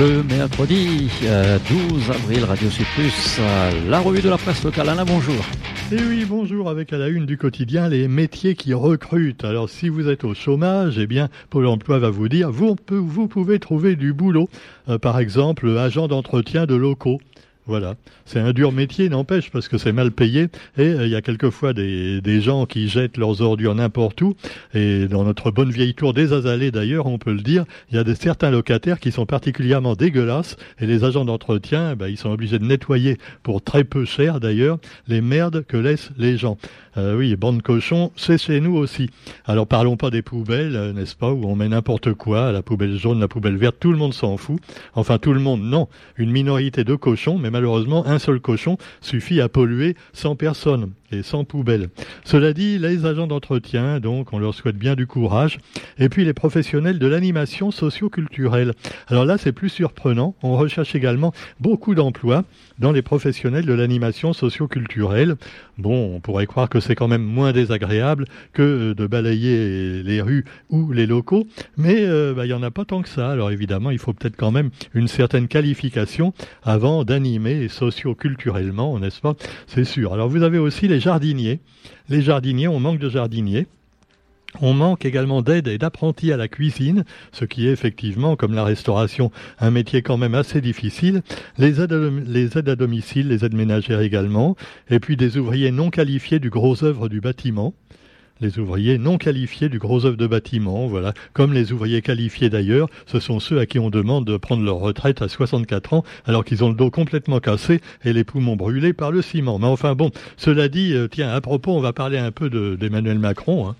Le mercredi 12 avril, Radio Sup Plus, la revue de la presse locale. Alain, bonjour. Et oui, bonjour, avec à la une du quotidien, les métiers qui recrutent. Alors, si vous êtes au chômage, eh bien, Pôle emploi va vous dire, vous pouvez trouver du boulot. Par exemple, agent d'entretien de locaux. Voilà. C'est un dur métier, n'empêche, parce que c'est mal payé. Et il y a quelquefois des gens qui jettent leurs ordures n'importe où. Et dans notre bonne vieille tour des Azalées, d'ailleurs, on peut le dire, il y a certains locataires qui sont particulièrement dégueulasses. Et les agents d'entretien, ils sont obligés de nettoyer, pour très peu cher d'ailleurs, les merdes que laissent les gens. Oui, bande cochon, c'est chez nous aussi. Alors parlons pas des poubelles, n'est-ce pas, où on met n'importe quoi, la poubelle jaune, la poubelle verte, tout le monde s'en fout. Enfin, tout le monde, non. Une minorité de cochons, mais malheureusement, un seul cochon suffit à polluer 100 personnes et 100 poubelles. Cela dit, les agents d'entretien, donc, on leur souhaite bien du courage. Et puis les professionnels de l'animation socio-culturelle. Alors là, c'est plus surprenant. On recherche également beaucoup d'emplois dans les professionnels de l'animation socio-culturelle. Bon, on pourrait croire que c'est quand même moins désagréable que de balayer les rues ou les locaux. Mais il n'y en a pas tant que ça. Alors évidemment, il faut peut-être quand même une certaine qualification avant d'animer socio-culturellement, n'est-ce pas? C'est sûr. Alors vous avez aussi les jardiniers. Les jardiniers, on manque de jardiniers. On manque également d'aide et d'apprentis à la cuisine, ce qui est effectivement, comme la restauration, un métier quand même assez difficile. Les aides à domicile, les aides ménagères également. Et puis des ouvriers non qualifiés du gros œuvre du bâtiment. Les ouvriers non qualifiés du gros œuvre de bâtiment, voilà. Comme les ouvriers qualifiés d'ailleurs, ce sont ceux à qui on demande de prendre leur retraite à 64 ans, alors qu'ils ont le dos complètement cassé et les poumons brûlés par le ciment. Mais enfin bon, cela dit, tiens, à propos, on va parler un peu d'Emmanuel Macron, hein.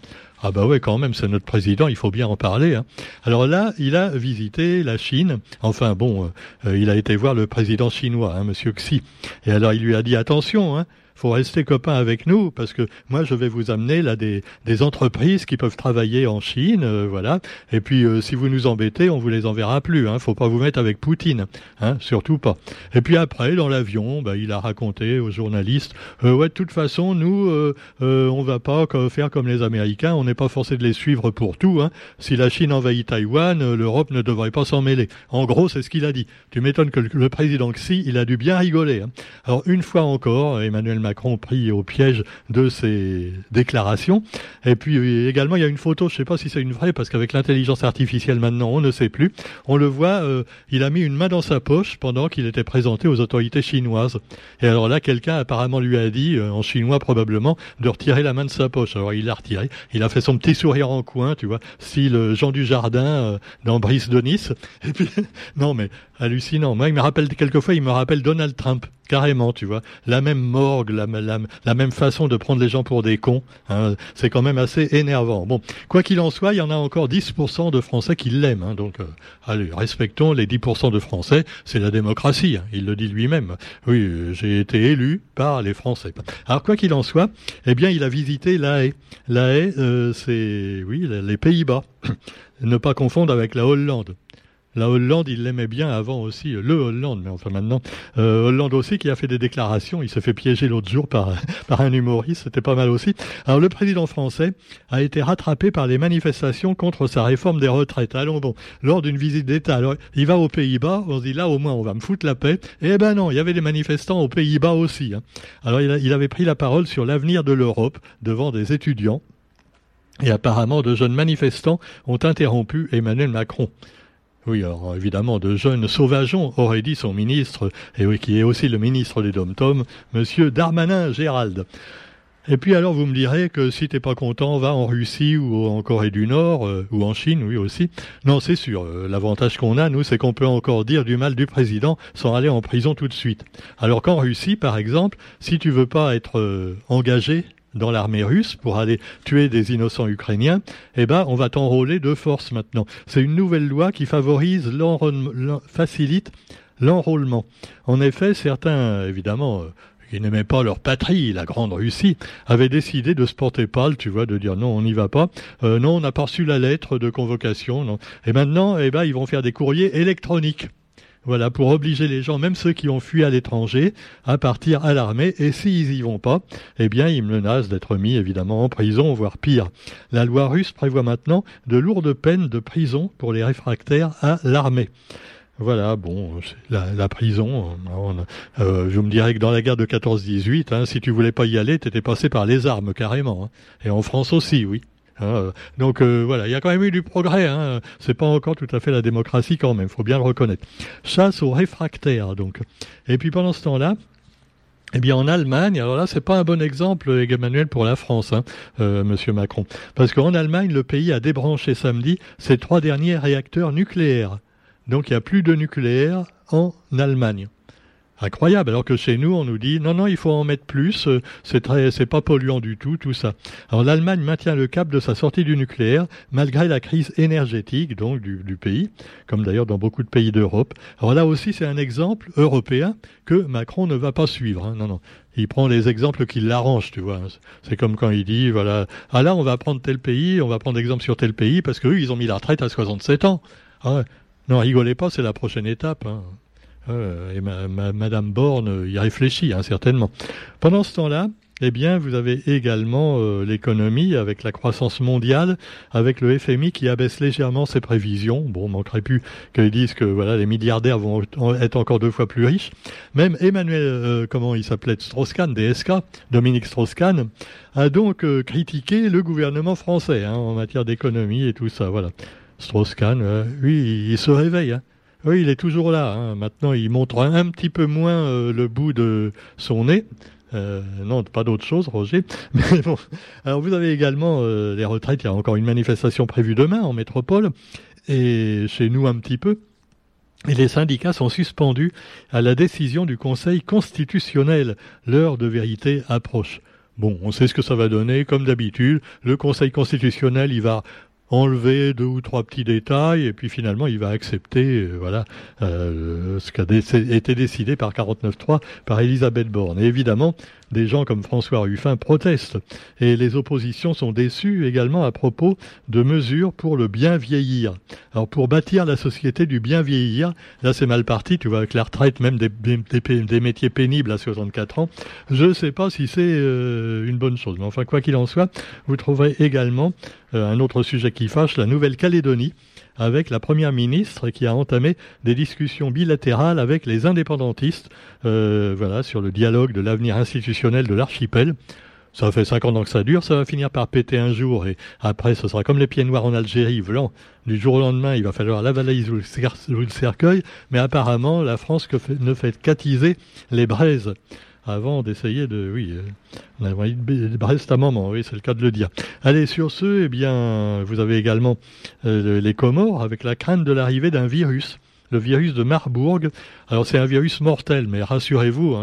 Ah bah ouais, quand même, c'est notre président, il faut bien en parler, hein. Alors là, il a visité la Chine. Enfin bon, il a été voir le président chinois, hein, monsieur Xi. Et alors il lui a dit, attention, hein. Faut rester copains avec nous, parce que moi je vais vous amener là des entreprises qui peuvent travailler en Chine, voilà. Et puis si vous nous embêtez, on vous les enverra plus, hein. Faut pas vous mettre avec Poutine, hein, surtout pas. Et puis après, dans l'avion, il a raconté aux journalistes, ouais, de toute façon, nous, on va pas faire comme les Américains, on n'est pas forcé de les suivre pour tout, hein. Si la Chine envahit Taïwan, l'Europe ne devrait pas s'en mêler. En gros, c'est ce qu'il a dit. Tu m'étonnes que le président Xi, il a dû bien rigoler, hein. Alors une fois encore, Emmanuel Macron pris au piège de ses déclarations. Et puis également, il y a une photo, je ne sais pas si c'est une vraie, parce qu'avec l'intelligence artificielle maintenant, on ne sait plus. On le voit, il a mis une main dans sa poche pendant qu'il était présenté aux autorités chinoises. Et alors là, quelqu'un apparemment lui a dit, en chinois probablement, de retirer la main de sa poche. Alors il l'a retirée, il a fait son petit sourire en coin, tu vois, style Jean Dujardin dans Brice de Nice. Et puis, non mais, hallucinant. Moi, il me rappelle Donald Trump. Carrément, tu vois. La même morgue, la même façon de prendre les gens pour des cons, hein, c'est quand même assez énervant. Bon, quoi qu'il en soit, il y en a encore 10% de Français qui l'aiment. Hein, donc, allez, respectons les 10% de Français, c'est la démocratie, hein, il le dit lui-même. Oui, j'ai été élu par les Français. Alors, quoi qu'il en soit, eh bien, il a visité La Haye. La Haye, c'est, oui, les Pays-Bas. Ne pas confondre avec la Hollande. La Hollande, il l'aimait bien avant aussi, le Hollande, mais enfin maintenant, Hollande aussi qui a fait des déclarations, il s'est fait piéger l'autre jour par un humoriste, c'était pas mal aussi. Alors le président français a été rattrapé par les manifestations contre sa réforme des retraites. Allons bon, lors d'une visite d'État, alors il va aux Pays-Bas, on se dit là au moins on va me foutre la paix. Eh ben non, il y avait des manifestants aux Pays-Bas aussi, hein. Alors il avait pris la parole sur l'avenir de l'Europe devant des étudiants, et apparemment de jeunes manifestants ont interrompu Emmanuel Macron. Oui, alors évidemment, de jeunes sauvageons, aurait dit son ministre, et oui, qui est aussi le ministre des Dom-Tom, monsieur Darmanin Gérald. Et puis alors, vous me direz que si t'es pas content, va en Russie ou en Corée du Nord, ou en Chine, oui aussi. Non, c'est sûr, l'avantage qu'on a, nous, c'est qu'on peut encore dire du mal du président sans aller en prison tout de suite. Alors qu'en Russie, par exemple, si tu veux pas être engagé dans l'armée russe pour aller tuer des innocents ukrainiens, eh ben, on va t'enrôler de force maintenant. C'est une nouvelle loi qui favorise facilite l'enrôlement. En effet, certains, évidemment, qui n'aimaient pas leur patrie, la grande Russie, avaient décidé de se porter pâle, tu vois, de dire non, on n'y va pas, non, on n'a pas reçu la lettre de convocation, non. Et maintenant, eh ben, ils vont faire des courriers électroniques. Voilà, pour obliger les gens, même ceux qui ont fui à l'étranger, à partir à l'armée. Et s'ils y vont pas, eh bien, ils menacent d'être mis, évidemment, en prison, voire pire. La loi russe prévoit maintenant de lourdes peines de prison pour les réfractaires à l'armée. Voilà, bon, la prison. Je me dirais que dans la guerre de 14-18, si tu voulais pas y aller, t'étais passé par les armes carrément. Et en France aussi, oui. Donc, il y a quand même eu du progrès. C'est pas encore tout à fait la démocratie quand même, faut bien le reconnaître. Chasse aux réfractaires, donc. Et puis pendant ce temps-là, eh bien en Allemagne, alors là c'est pas un bon exemple, Emmanuel, pour la France, Monsieur Macron, parce qu'en Allemagne le pays a débranché samedi ses 3 derniers réacteurs nucléaires. Donc il n'y a plus de nucléaire en Allemagne. Incroyable, alors que chez nous on nous dit non il faut en mettre plus, c'est pas polluant du tout ça. Alors l'Allemagne maintient le cap de sa sortie du nucléaire malgré la crise énergétique donc du pays, comme d'ailleurs dans beaucoup de pays d'Europe. Alors là aussi c'est un exemple européen que Macron ne va pas suivre, non. Il prend les exemples qui l'arrangent, tu vois. C'est comme quand il dit, voilà, ah là on va prendre tel pays, on va prendre exemple sur tel pays parce qu'eux ils ont mis la retraite à 67 ans. Non, rigolez pas, c'est la prochaine étape, Et Madame Borne y réfléchit, certainement. Pendant ce temps-là, eh bien, vous avez également l'économie avec la croissance mondiale, avec le FMI qui abaisse légèrement ses prévisions. Bon, manquerait plus qu'ils disent que voilà, les milliardaires vont être encore 2 fois plus riches. Même Emmanuel, Strauss-Kahn, DSK, Dominique Strauss-Kahn, a donc critiqué le gouvernement français en matière d'économie et tout ça. Voilà. Strauss-Kahn, il se réveille. Oui, il est toujours là. Maintenant, il montre un petit peu moins le bout de son nez. Non, pas d'autre chose, Roger. Mais bon. Alors, vous avez également les retraites. Il y a encore une manifestation prévue demain en métropole et chez nous un petit peu. Et les syndicats sont suspendus à la décision du Conseil constitutionnel. L'heure de vérité approche. Bon, on sait ce que ça va donner. Comme d'habitude, le Conseil constitutionnel, il va enlever 2 ou 3 petits détails et puis finalement il va accepter ce qui a été décidé par 49.3 par Elisabeth Borne. Et évidemment, des gens comme François Ruffin protestent et les oppositions sont déçues également à propos de mesures pour le bien vieillir. Alors pour bâtir la société du bien vieillir, là c'est mal parti, tu vois, avec la retraite même des métiers pénibles à 64 ans, je ne sais pas si c'est une bonne chose. Mais enfin, quoi qu'il en soit, vous trouverez également un autre sujet qui fâche, la Nouvelle-Calédonie, avec la Première ministre qui a entamé des discussions bilatérales avec les indépendantistes sur le dialogue de l'avenir institutionnel de l'archipel. Ça fait 50 ans que ça dure, ça va finir par péter un jour et après ce sera comme les pieds noirs en Algérie, blanc. Du jour au lendemain, il va falloir la valise ou le cercueil, mais apparemment la France ne fait qu'attiser les braises. Avant d'essayer de... Oui, on a envie de Brest à un moment, oui, c'est le cas de le dire. Allez, sur ce, eh bien, vous avez également les Comores avec la crainte de l'arrivée d'un virus, le virus de Marbourg. Alors, c'est un virus mortel, mais rassurez-vous,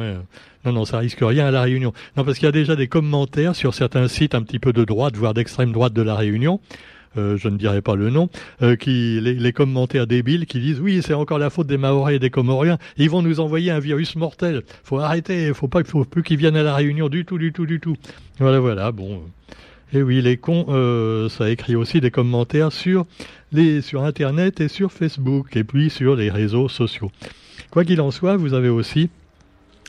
non, ça risque rien à La Réunion. Non, parce qu'il y a déjà des commentaires sur certains sites un petit peu de droite, voire d'extrême droite de La Réunion. Je ne dirai pas le nom, les commentaires débiles qui disent « Oui, c'est encore la faute des Mahorais et des Comoriens, ils vont nous envoyer un virus mortel, faut arrêter, faut plus qu'ils viennent à La Réunion du tout. » Voilà, bon. Et oui, les cons, ça écrit aussi des commentaires sur Internet et sur Facebook, et puis sur les réseaux sociaux. Quoi qu'il en soit, vous avez aussi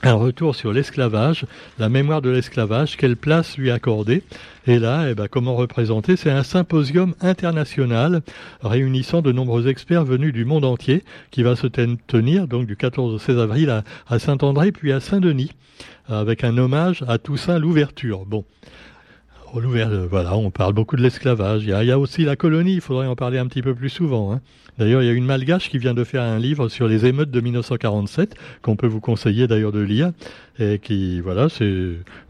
un retour sur l'esclavage, la mémoire de l'esclavage, quelle place lui accorder ? Et là, comment représenter ? C'est un symposium international réunissant de nombreux experts venus du monde entier qui va se tenir donc du 14 au 16 avril à Saint-André puis à Saint-Denis avec un hommage à Toussaint L'Ouverture. Bon. On parle beaucoup de l'esclavage. Il y a aussi la colonie, il faudrait en parler un petit peu plus souvent. D'ailleurs, il y a une malgache qui vient de faire un livre sur les émeutes de 1947, qu'on peut vous conseiller d'ailleurs de lire, et qui,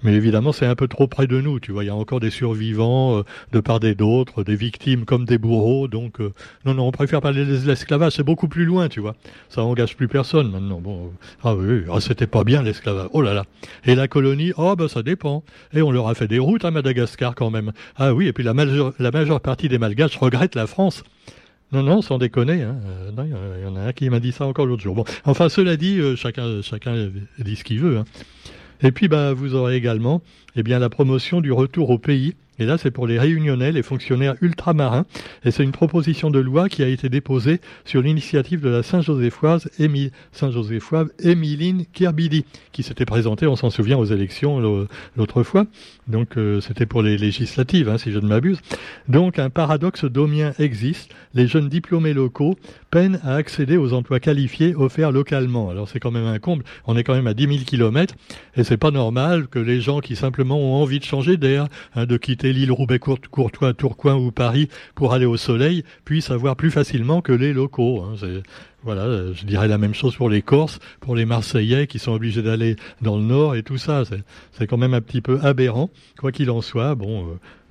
mais évidemment, c'est un peu trop près de nous, tu vois. Il y a encore des survivants de part et d'autre, des victimes comme des bourreaux, donc, non, on préfère parler de l'esclavage, c'est beaucoup plus loin, tu vois. Ça engage plus personne, maintenant. Bon, c'était pas bien l'esclavage, oh là là. Et la colonie, ça dépend. Et on leur a fait des routes à Madagascar, quand même. Ah oui, et puis la majeure partie des Malgaches regrette la France. Non, sans déconner. Il y en a un qui m'a dit ça encore l'autre jour. Bon, enfin, cela dit, chacun dit ce qu'il veut. Et puis, vous aurez également la promotion du retour au pays Et là, c'est pour les Réunionnais, les fonctionnaires ultramarins. Et c'est une proposition de loi qui a été déposée sur l'initiative de la Saint-Josephoise, Émiline Kerbidi, qui s'était présentée, on s'en souvient, aux élections l'autre fois. Donc, c'était pour les législatives, si je ne m'abuse. Donc, un paradoxe domien existe. Les jeunes diplômés locaux peinent à accéder aux emplois qualifiés offerts localement. Alors, c'est quand même un comble. On est quand même à 10 000 kilomètres. Et c'est pas normal que les gens qui simplement ont envie de changer d'air, de quitter Lille, Roubaix, Courtois, Tourcoing ou Paris pour aller au soleil puissent avoir plus facilement que les locaux. Voilà, je dirais la même chose pour les Corses, pour les Marseillais qui sont obligés d'aller dans le Nord et tout ça. C'est quand même un petit peu aberrant, quoi qu'il en soit.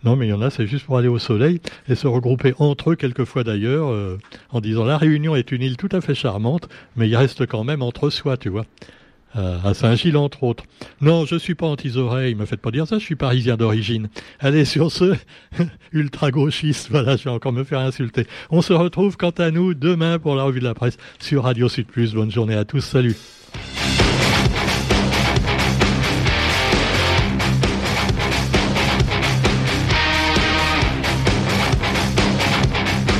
Non, mais il y en a, c'est juste pour aller au soleil et se regrouper entre eux quelquefois d'ailleurs en disant « La Réunion est une île tout à fait charmante, mais il reste quand même entre soi, tu vois ». À Saint-Gilles, entre autres. Non, je suis pas anti-oreille, me faites pas dire ça, je suis parisien d'origine. Allez, sur ce, ultra-gauchiste, voilà, je vais encore me faire insulter. On se retrouve, quant à nous, demain pour la revue de la presse sur Radio Sud Plus. Bonne journée à tous, salut.